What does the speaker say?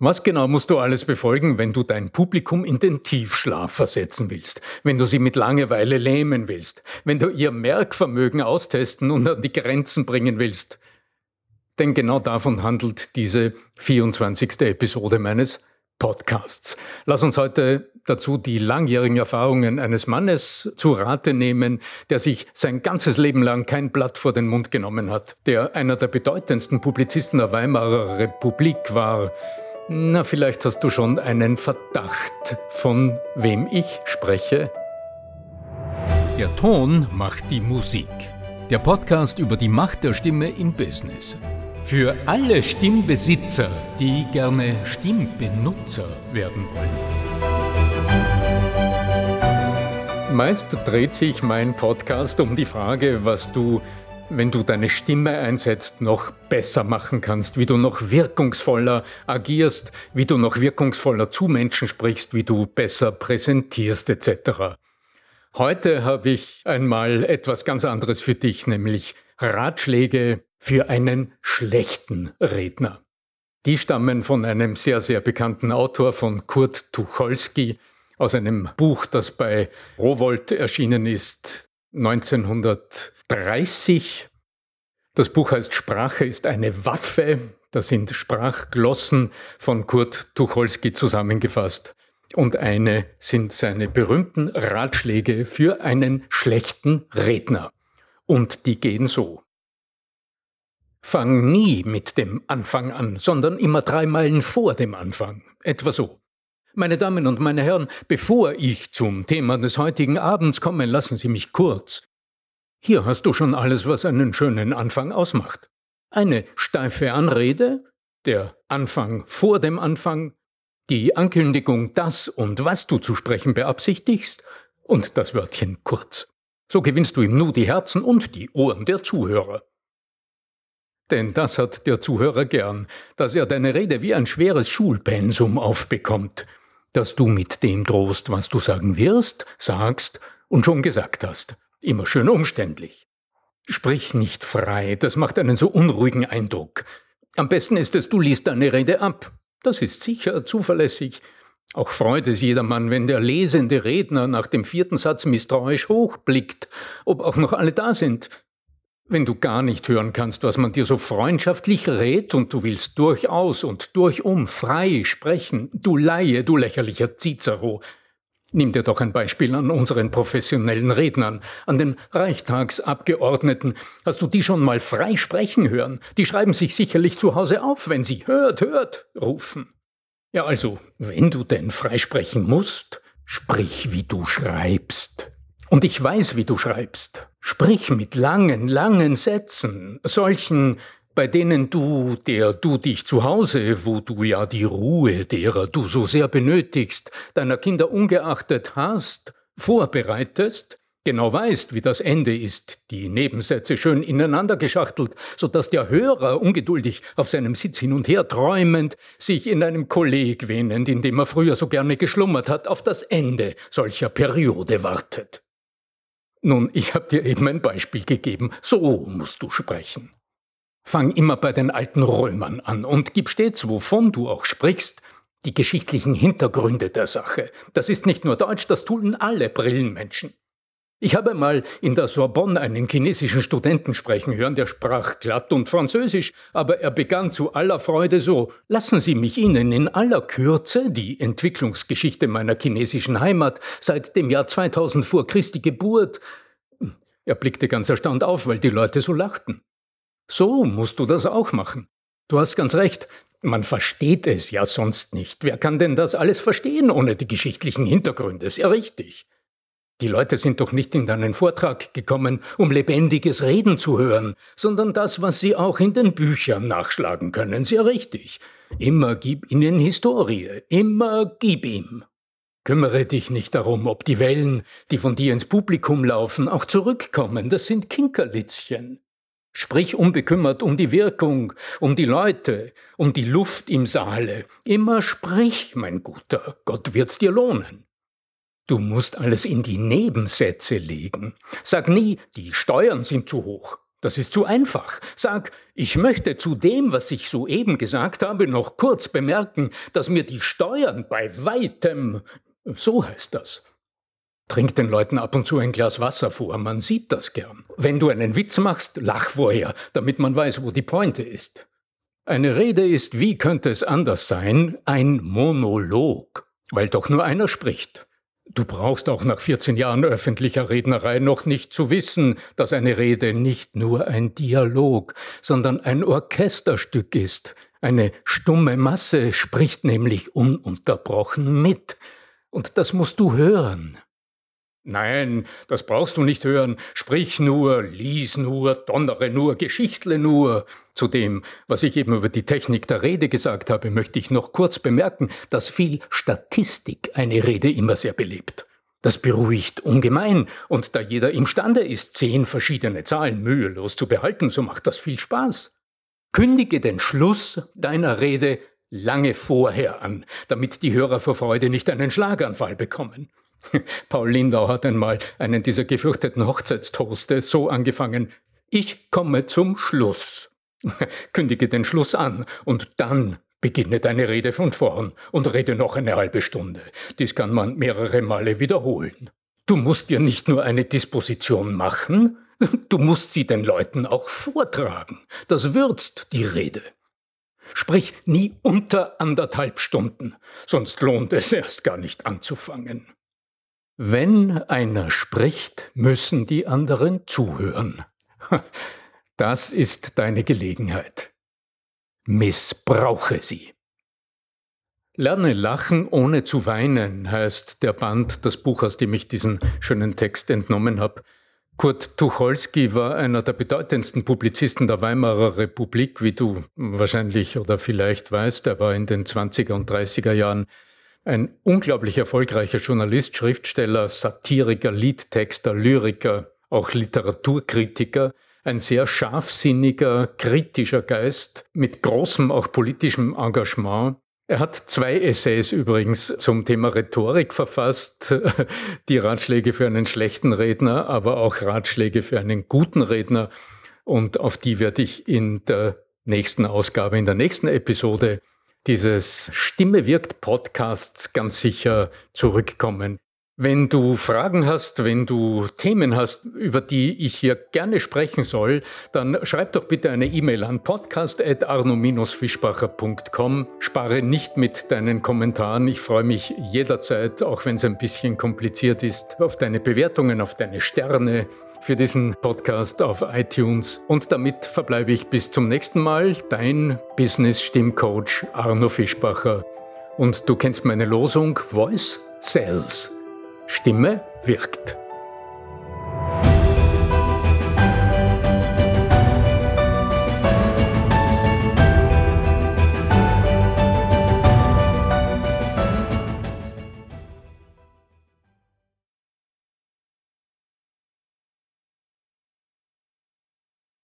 Was genau musst du alles befolgen, wenn du dein Publikum in den Tiefschlaf versetzen willst, wenn du sie mit Langeweile lähmen willst, wenn du ihr Merkvermögen austesten und an die Grenzen bringen willst? Denn genau davon handelt diese 24. Episode meines Podcasts. Lass uns heute dazu die langjährigen Erfahrungen eines Mannes zu Rate nehmen, der sich sein ganzes Leben lang kein Blatt vor den Mund genommen hat, der einer der bedeutendsten Publizisten der Weimarer Republik war. Na, vielleicht hast du schon einen Verdacht, von wem ich spreche. Der Ton macht die Musik. Der Podcast über die Macht der Stimme im Business. Für alle Stimmbesitzer, die gerne Stimmbenutzer werden wollen. Meist dreht sich mein Podcast um die Frage, was du, wenn du deine Stimme einsetzt, noch besser machen kannst, wie du noch wirkungsvoller agierst, wie du noch wirkungsvoller zu Menschen sprichst, wie du besser präsentierst etc. Heute habe ich einmal etwas ganz anderes für dich, nämlich Ratschläge für einen schlechten Redner. Die stammen von einem sehr, sehr bekannten Autor, von Kurt Tucholsky, aus einem Buch, das bei Rowohlt erschienen ist, 1930. Das Buch heißt Sprache ist eine Waffe. Das sind Sprachglossen von Kurt Tucholsky zusammengefasst. Und eine sind seine berühmten Ratschläge für einen schlechten Redner. Und die gehen so. Fang nie mit dem Anfang an, sondern immer 3 Meilen vor dem Anfang. Etwa so. Meine Damen und meine Herren, bevor ich zum Thema des heutigen Abends komme, lassen Sie mich kurz. Hier hast du schon alles, was einen schönen Anfang ausmacht. Eine steife Anrede, der Anfang vor dem Anfang, die Ankündigung, das und was du zu sprechen beabsichtigst und das Wörtchen kurz. So gewinnst du im Nu die Herzen und die Ohren der Zuhörer. Denn das hat der Zuhörer gern, dass er deine Rede wie ein schweres Schulpensum aufbekommt, dass du mit dem drohst, was du sagen wirst, sagst und schon gesagt hast. Immer schön umständlich. Sprich nicht frei, das macht einen so unruhigen Eindruck. Am besten ist es, du liest deine Rede ab. Das ist sicher, zuverlässig. Auch freut es jedermann, wenn der lesende Redner nach dem 4. Satz misstrauisch hochblickt, ob auch noch alle da sind. Wenn du gar nicht hören kannst, was man dir so freundschaftlich rät und du willst durchaus und durchum frei sprechen, du Laie, du lächerlicher Cicero. Nimm dir doch ein Beispiel an unseren professionellen Rednern, an den Reichstagsabgeordneten. Hast du die schon mal frei sprechen hören? Die schreiben sich sicherlich zu Hause auf, wenn sie hört, hört rufen. Ja, also, wenn du denn frei sprechen musst, sprich, wie du schreibst. Und ich weiß, wie du schreibst. Sprich mit langen, langen Sätzen, solchen, bei denen du dich zu Hause, wo du ja die Ruhe, derer du so sehr benötigst, deiner Kinder ungeachtet hast, vorbereitest, genau weißt, wie das Ende ist, die Nebensätze schön ineinander geschachtelt, sodass der Hörer, ungeduldig auf seinem Sitz hin und her träumend, sich in einem Kolleg wähnend, in dem er früher so gerne geschlummert hat, auf das Ende solcher Periode wartet. Nun, ich habe dir eben ein Beispiel gegeben. So musst du sprechen. Fang immer bei den alten Römern an und gib stets, wovon du auch sprichst, die geschichtlichen Hintergründe der Sache. Das ist nicht nur Deutsch, das tun alle Brillenmenschen. Ich habe mal in der Sorbonne einen chinesischen Studenten sprechen hören, der sprach glatt und Französisch, aber er begann zu aller Freude so: Lassen Sie mich Ihnen in aller Kürze die Entwicklungsgeschichte meiner chinesischen Heimat seit dem Jahr 2000 vor Christi Geburt. Er blickte ganz erstaunt auf, weil die Leute so lachten. So musst du das auch machen. Du hast ganz recht, man versteht es ja sonst nicht. Wer kann denn das alles verstehen ohne die geschichtlichen Hintergründe? Sehr richtig. Die Leute sind doch nicht in deinen Vortrag gekommen, um lebendiges Reden zu hören, sondern das, was sie auch in den Büchern nachschlagen können. Sehr richtig. Immer gib ihnen Historie. Immer gib ihm. Kümmere dich nicht darum, ob die Wellen, die von dir ins Publikum laufen, auch zurückkommen. Das sind Kinkerlitzchen. Sprich unbekümmert um die Wirkung, um die Leute, um die Luft im Saale. Immer sprich, mein Guter. Gott wird's dir lohnen. Du musst alles in die Nebensätze legen. Sag nie, die Steuern sind zu hoch. Das ist zu einfach. Sag, ich möchte zu dem, was ich soeben gesagt habe, noch kurz bemerken, dass mir die Steuern bei weitem, so heißt das. Trink den Leuten ab und zu ein Glas Wasser vor, man sieht das gern. Wenn du einen Witz machst, lach vorher, damit man weiß, wo die Pointe ist. Eine Rede ist, wie könnte es anders sein, ein Monolog, weil doch nur einer spricht. Du brauchst auch nach 14 Jahren öffentlicher Rednerei noch nicht zu wissen, dass eine Rede nicht nur ein Dialog, sondern ein Orchesterstück ist. Eine stumme Masse spricht nämlich ununterbrochen mit. Und das musst du hören. Nein, das brauchst du nicht hören. Sprich nur, lies nur, donnere nur, geschichtle nur. Zu dem, was ich eben über die Technik der Rede gesagt habe, möchte ich noch kurz bemerken, dass viel Statistik eine Rede immer sehr belebt. Das beruhigt ungemein. Und da jeder imstande ist, 10 verschiedene Zahlen mühelos zu behalten, so macht das viel Spaß. Kündige den Schluss deiner Rede lange vorher an, damit die Hörer vor Freude nicht einen Schlaganfall bekommen. Paul Lindau hat einmal einen dieser gefürchteten Hochzeitstoaste so angefangen: Ich komme zum Schluss. Kündige den Schluss an und dann beginne deine Rede von vorn und rede noch eine halbe Stunde. Dies kann man mehrere Male wiederholen. Du musst dir nicht nur eine Disposition machen, du musst sie den Leuten auch vortragen. Das würzt die Rede. Sprich nie unter 1,5 Stunden, sonst lohnt es erst gar nicht anzufangen. Wenn einer spricht, müssen die anderen zuhören. Das ist deine Gelegenheit. Missbrauche sie. Lerne lachen, ohne zu weinen, heißt der Band, das Buch, aus dem ich diesen schönen Text entnommen habe. Kurt Tucholsky war einer der bedeutendsten Publizisten der Weimarer Republik, wie du wahrscheinlich oder vielleicht weißt. Er war in den 20er und 30er Jahren ein unglaublich erfolgreicher Journalist, Schriftsteller, Satiriker, Liedtexter, Lyriker, auch Literaturkritiker, ein sehr scharfsinniger, kritischer Geist mit großem, auch politischem Engagement. Er hat 2 Essays übrigens zum Thema Rhetorik verfasst, die Ratschläge für einen schlechten Redner, aber auch Ratschläge für einen guten Redner. Und auf die werde ich in der nächsten Ausgabe, in der nächsten Episode dieses Stimme wirkt Podcasts ganz sicher zurückkommen. Wenn du Fragen hast, wenn du Themen hast, über die ich hier gerne sprechen soll, dann schreib doch bitte eine E-Mail an podcast@arno-fischbacher.com. Spare nicht mit deinen Kommentaren. Ich freue mich jederzeit, auch wenn es ein bisschen kompliziert ist, auf deine Bewertungen, auf deine Sterne für diesen Podcast auf iTunes. Und damit verbleibe ich bis zum nächsten Mal. Dein Business-Stimmcoach Arno Fischbacher. Und du kennst meine Losung: Voice sells. Stimme wirkt.